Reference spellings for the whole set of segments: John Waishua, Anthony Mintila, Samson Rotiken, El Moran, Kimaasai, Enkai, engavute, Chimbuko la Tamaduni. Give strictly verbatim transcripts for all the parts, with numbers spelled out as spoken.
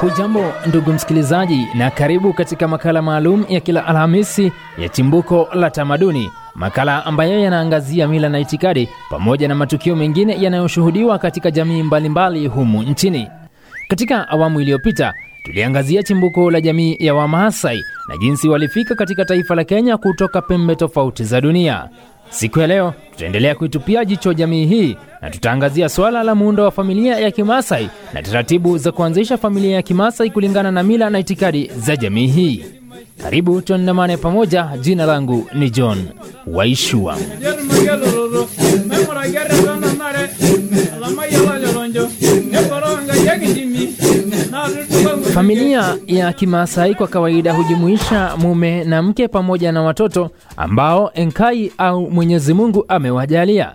Hujambo ndugu msikilizaji, na karibu katika makala maalum ya kila Alhamisi ya Chimbuko la Tamaduni, makala ambayo yanaangazia mila na itikadi pamoja na matukio mengine yanayoshuhudiwa katika jamii mbalimbali humu nchini. Katika awamu iliyopita tuliangazia chimbuko la jamii ya Wamaasai na jinsi walifika katika taifa la Kenya kutoka pembe tofauti za dunia. Siku ya leo tutaendelea kuitupia jicho jamii hii na tutaangazia swala la muundo wa familia ya Kimaasai na taratibu za kuanzisha familia ya Kimaasai kulingana na mila na itikadi za jamii hii. Karibu tuandamane pamoja. Jina langu ni John Waishua. Familia ya Kimaasai kwa kawaida hujumuisha mume na mke pamoja na watoto ambao Enkai au Mwenyezi Mungu amewajalia.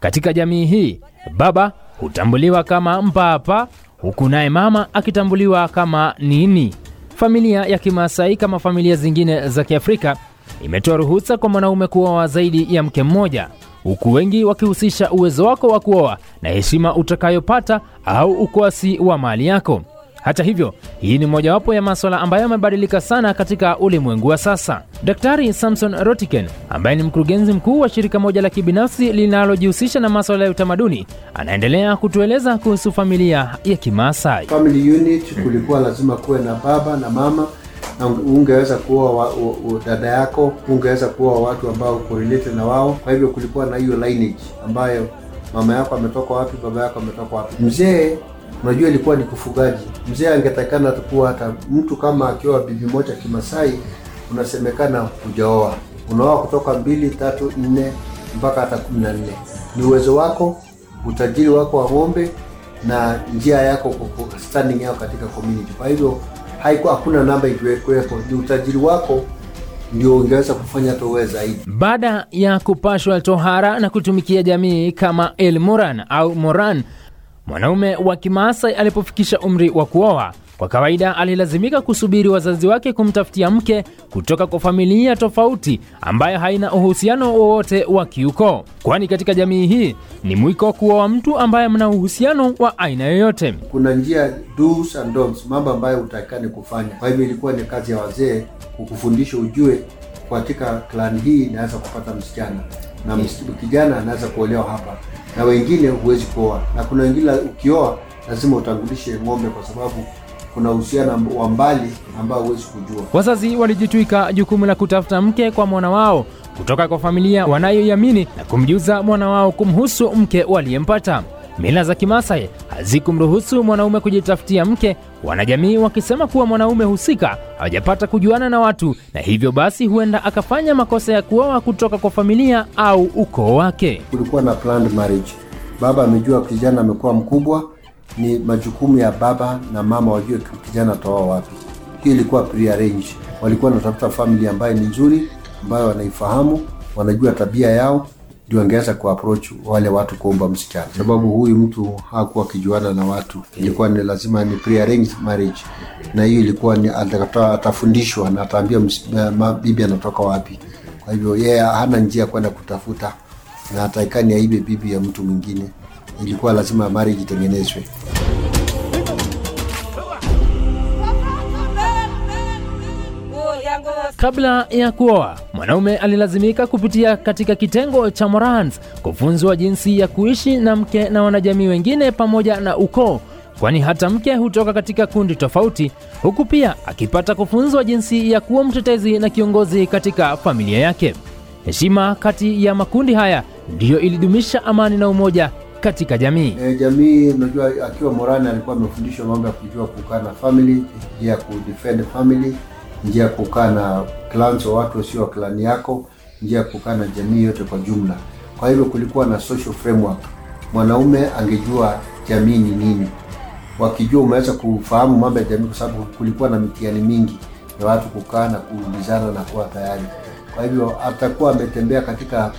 Katika jamii hii, baba hutambuliwa kama mpapa, huku naye mama akitambuliwa kama nini. Familia ya Kimaasai kama familia zingine za Kiafrika imetoa ruhusa kwa mwanaume kuoa zaidi ya mke mmoja, huku wengi wakihusisha uwezo wako wa kuoa na heshima utakayopata au ukwasi wa mali yako. Hata hivyo, hii ni mojawapo ya masuala ambayo yamebadilika sana katika ulimwengu wa sasa. Daktari Samson Rotiken, ambaye ni mkurugenzi mkuu wa shirika moja la kibinafsi linalojihusisha na masuala ya utamaduni, anaendelea kutueleza kuhusu familia ya Kimaasai. Family unit kulikuwa lazima kuwe na baba na mama, na ungeweza kuwa dada yako, ungeweza kuwa watu ambao korelete na wao. Kwa hivyo kulikuwa na hiyo lineage ambayo mama yako ametoka wapi, baba yako ametoka wapi. Mzee, unajua, ilikuwa ni kufugaji. Mzee angetakana kuwa hata mtu kama akiwa bibi moja Kimaasai, unasemekana hujaoa. Unaoa kutoka mbili, tatu, nne mpaka hata kumi na nne. Ni uwezo wako, utajiri wako wa ng'ombe na njia yako kwa standing yako katika community. Kwa hivyo haikuwa hakuna namba ikiwekwepo. Ni utajiri wako ndio ungeweza kufanya towe zaidi. Baada ya kupashwa tohara na kutumikia jamii kama El Moran au Moran, mwanaume wa Kimaasai alipofikisha umri wa kuoa, kwa kawaida alilazimika kusubiri wazazi wake kumtafutia mke kutoka kwa familia tofauti ambayo haina uhusiano wowote wa kiukoo. Kwani katika jamii hii ni mwiko kuoa mtu ambaye mna uhusiano wa aina yoyote. Kuna njia do's and don'ts, mambo ambayo utakani kufanya. Kwa hivyo ilikuwa ni kazi ya wazee kukufundisha ujue katika clan hii naweza kupata msichana, na msichana anaweza kuolewa hapa, na wengine huwezi kuoa, na kuna wengine ukioa lazima utangulishe ng'ombe kwa sababu kuna uhusiano wa mbali ambao huwezi kujua. Wazazi walijitwika jukumu la kutafuta mke kwa mwana wao kutoka kwa familia wanayoiamini na kumjuza mwana wao kumhusu mke waliyempata. Mila za Kimaasai hazikumruhusu mwanaume kujitafutia mke, wanajamii wakisema kuwa mwanaume husika hajapata kujuana na watu na hivyo basi huenda akafanya makosa ya kuoa kutoka kwa familia au ukoo wake. Kulikuwa na planned marriage. Baba amejua kijana amekuwa mkubwa, ni majukumu ya baba na mama wajue kijana toa wapi. Hiyo ilikuwa pre-arranged. Walikuwa wanatafuta familia ambayo ni nzuri, ambayo wanaifahamu, wanajua tabia yao, ndio angeweza kuapproach wale watu kuomba msichana. Sababu huyu mtu hakuwa kijuana na watu. Ilikuwa ni lazima ni pre-arranged marriage. Na hiyo ilikuwa ni atafundishwa na ataambia bibi anatoka wapi. Kwa hivyo yeye yeah, hana njia kwenda kutafuta na ataikani aibe bibi ya mtu mwingine. Ilikuwa lazima marriage itengenezwe. Kabla ya kuoa, mwanaume alilazimika kupitia katika kitengo cha Morans kufunzwa jinsi ya kuishi na mke na wanajamii wengine pamoja na ukoo, kwani hata mke hutoka katika kundi tofauti, huku pia akipata kufunzwa jinsi ya kuwa mtetezi na kiongozi katika familia yake. Heshima kati ya makundi haya ndiyo ilidumisha amani na umoja katika jamii. E, jamii unajua akiwa Morani alikuwa amefundishwa mambo ya kujua kukaa na family, ya kudefend family, njia kukaa na clans wa watu sio clan yako, njia kukaa na jamii yote kwa jumla. Kwa hivyo kulikuwa na social framework. Mwanaume angejua jamii ni nini. Wakijua umeweza kufahamu mambo ya jamii, kwa sababu kulikuwa na mitihani mingi ya watu kukaa na kuulizana na kuwa tayari. Kwa hivyo atakuwa ametembea katika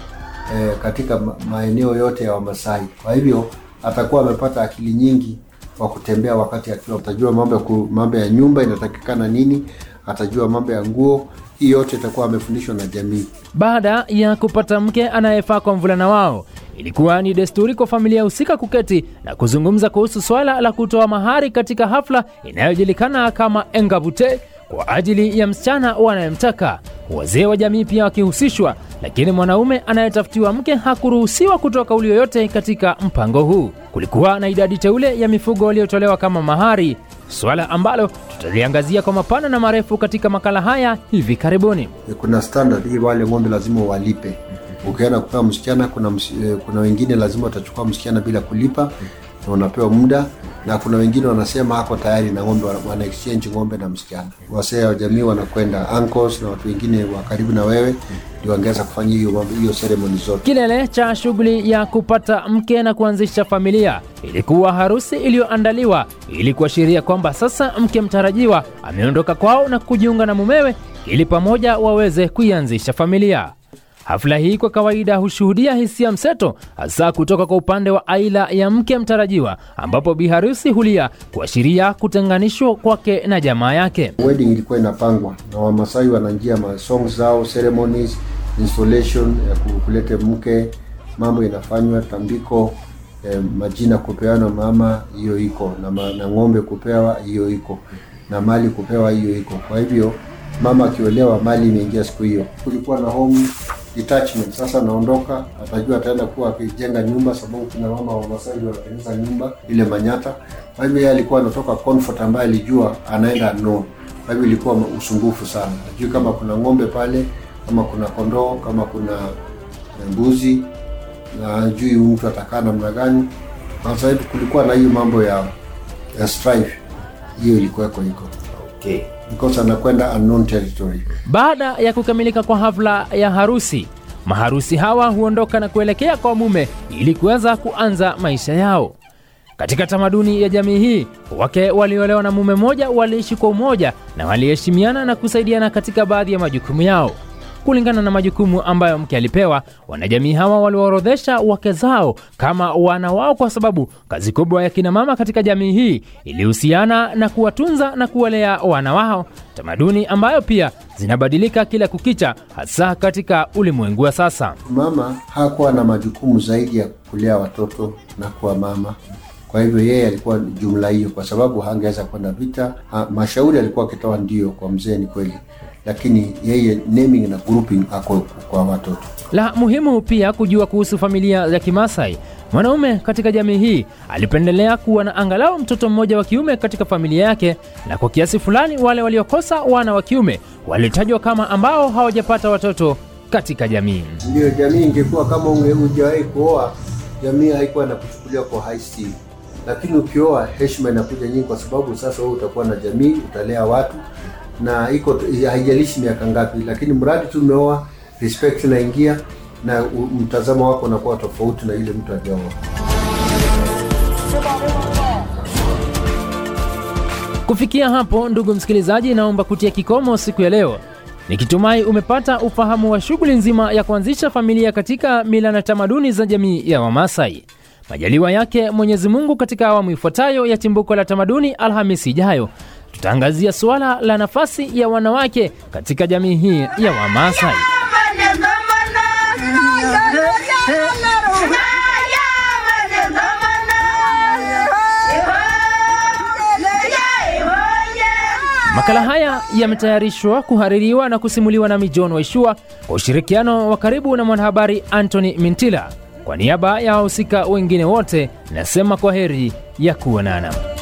eh, katika maeneo yote ya Wamasai. Kwa hivyo atakuwa amepata akili nyingi kwa kutembea wakati akiwa atajua mambo ya mambo ya nyumba inatakikana nini, atajua mambo ya nguo. hii yote itakuwa amefundishwa na jamii. Baada ya kupata mke anayefaa kwa mvulana wao, ilikuwa ni desturi kwa familia husika kuketi na kuzungumza kuhusu swala la kutoa mahari katika hafla inayojulikana kama engavute kwa ajili ya msichana wanayemtaka. Wazee wa jamii pia wakihusishwa, lakini mwanaume anayetafutiwa mke hakuruhusiwa kutoa kauli yoyote katika mpango huu. Kulikuwa na idadi teule ya mifugo iliyotolewa kama mahari, swala ambalo tutaliangazia kwa mapana na marefu katika makala haya hivi karibuni. Kuna standard hii, wale ng'ombe lazima walipe. Ukienda kupewa msichana, kuna ms, kuna wengine lazima watachukua msichana bila kulipa na wanapewa muda, na kuna wengine wanasema hako tayari na ng'ombe, wana exchange ng'ombe na msichana. Wasee wa jamii wanakwenda uncles na watu wengine wa karibu na wewe ndio angeza kufanya hiyo hiyo ceremony zote. Kilele cha shughuli ya kupata mke na kuanzisha familia ilikuwa harusi iliyoandaliwa ili kuashiria kwamba sasa mke mtarajiwa ameondoka kwao na kujiunga na mumewe ili pamoja waweze kuanzisha familia. Hafla hii kwa kawaida hushuhudia hisia mseto, hasa kutoka kwa upande wa aila ya mke mtarajiwa, ambapo bi harusi hulia kuashiria kutenganishwa kwake na jamaa yake. Wedding ilikuwa inapangwa na Wamasai wananjia ma songs zao, ceremonies, installation ya kuleta mke, mambo yanafanywa, tambiko, eh, majina kupeana mama hiyo iko, na, ma, na ng'ombe kupewa hiyo iko, na mali kupewa hiyo iko. Kwa hivyo mama akiolewa mali imeingia siku hiyo. Kulikuwa na home detachment, sasa naondoka, atajua ataenda kuwa akijenga nyumba, sababu kuna mama wa Masai wanatengeneza nyumba ile manyata. Kwa hivyo alikuwa anatoka comfort ambaye alijua anaenda no. Kwa hivyo ilikuwa usumbufu sana. Ajui kama kuna ng'ombe pale, kama kuna kondoo, kama kuna mbuzi, na ajui mtu atakaa namna gani. Sasa hivi kulikuwa na hiyo mambo ya, ya strife. Hiyo ilikuwa iko iko. Okay. Because anakwenda unknown territory. Baada ya kukamilika kwa hafla ya harusi, maharusi hawa huondoka na kuelekea kwa mume ili kuanza kuanza maisha yao. Katika tamaduni ya jamii hii, wake waliolewa na mume mmoja waliishi kwa umoja na waliheshimiana na kusaidiana katika baadhi ya majukumu yao. Kulingana na majukumu ambayo mke alipewa, wanajamii hawa waliorodhesha wake zao kama wana wao, kwa sababu kazi kubwa ya kina mama katika jamii hii ilihusiana na kuwatunza na kuwalea wana wao, tamaduni ambayo pia zinabadilika kila kukicha, hasa katika ulimwengu wa sasa. Mama hakuwa na majukumu zaidi ya kulea watoto na kuwa mama. Kwa hivyo yeye alikuwa jumla hiyo, kwa sababu hangeweza kwenda vita. Ha, mashauri alikuwa akitoa ndio kwa mzee, ni kweli, lakini yeye naming na grouping ako kwa watoto. La muhimu pia kujua kuhusu familia za Kimaasai. Mwanaume katika jamii hii alipendelea kuwa na angalau mtoto mmoja wa kiume katika familia yake, na kwa kiasi fulani wale waliokosa wana wa kiume walitajwa kama ambao hawajapata watoto katika jamii. Ndio jamii ingekuwa kama ungejawahi kuoa, jamii haikuwa inakuchukulia kwa high esteem. Lakini ukioa, heshima inakuja nyingi, kwa sababu sasa wewe utakuwa na jamii, utalea watu, na iko haijalishi miaka ngapi, lakini mradi tu umeoa, respect inaingia na mtazamo wako unakuwa tofauti na ile mtu aliyeoa. Kufikia hapo, ndugu msikilizaji, naomba kutia kikomo siku ya leo, nikitumai umepata ufahamu wa shughuli nzima ya kuanzisha familia katika mila na tamaduni za jamii ya Wamasai. Majaliwa yake Mwenyezi Mungu, katika awamu ifuatayo ya Chimbuko la Tamaduni Alhamisi ijayo, tutaangazia swala la nafasi ya wanawake katika jamii hii ya Wamasai. Makala haya yametayarishwa, kuhaririwa na kusimuliwa nami John Waishua, kwa ushirikiano wa karibu na mwanahabari Anthony Mintila. Kwa niaba ya wahusika wengine wote, nasema kwaheri ya kuonana.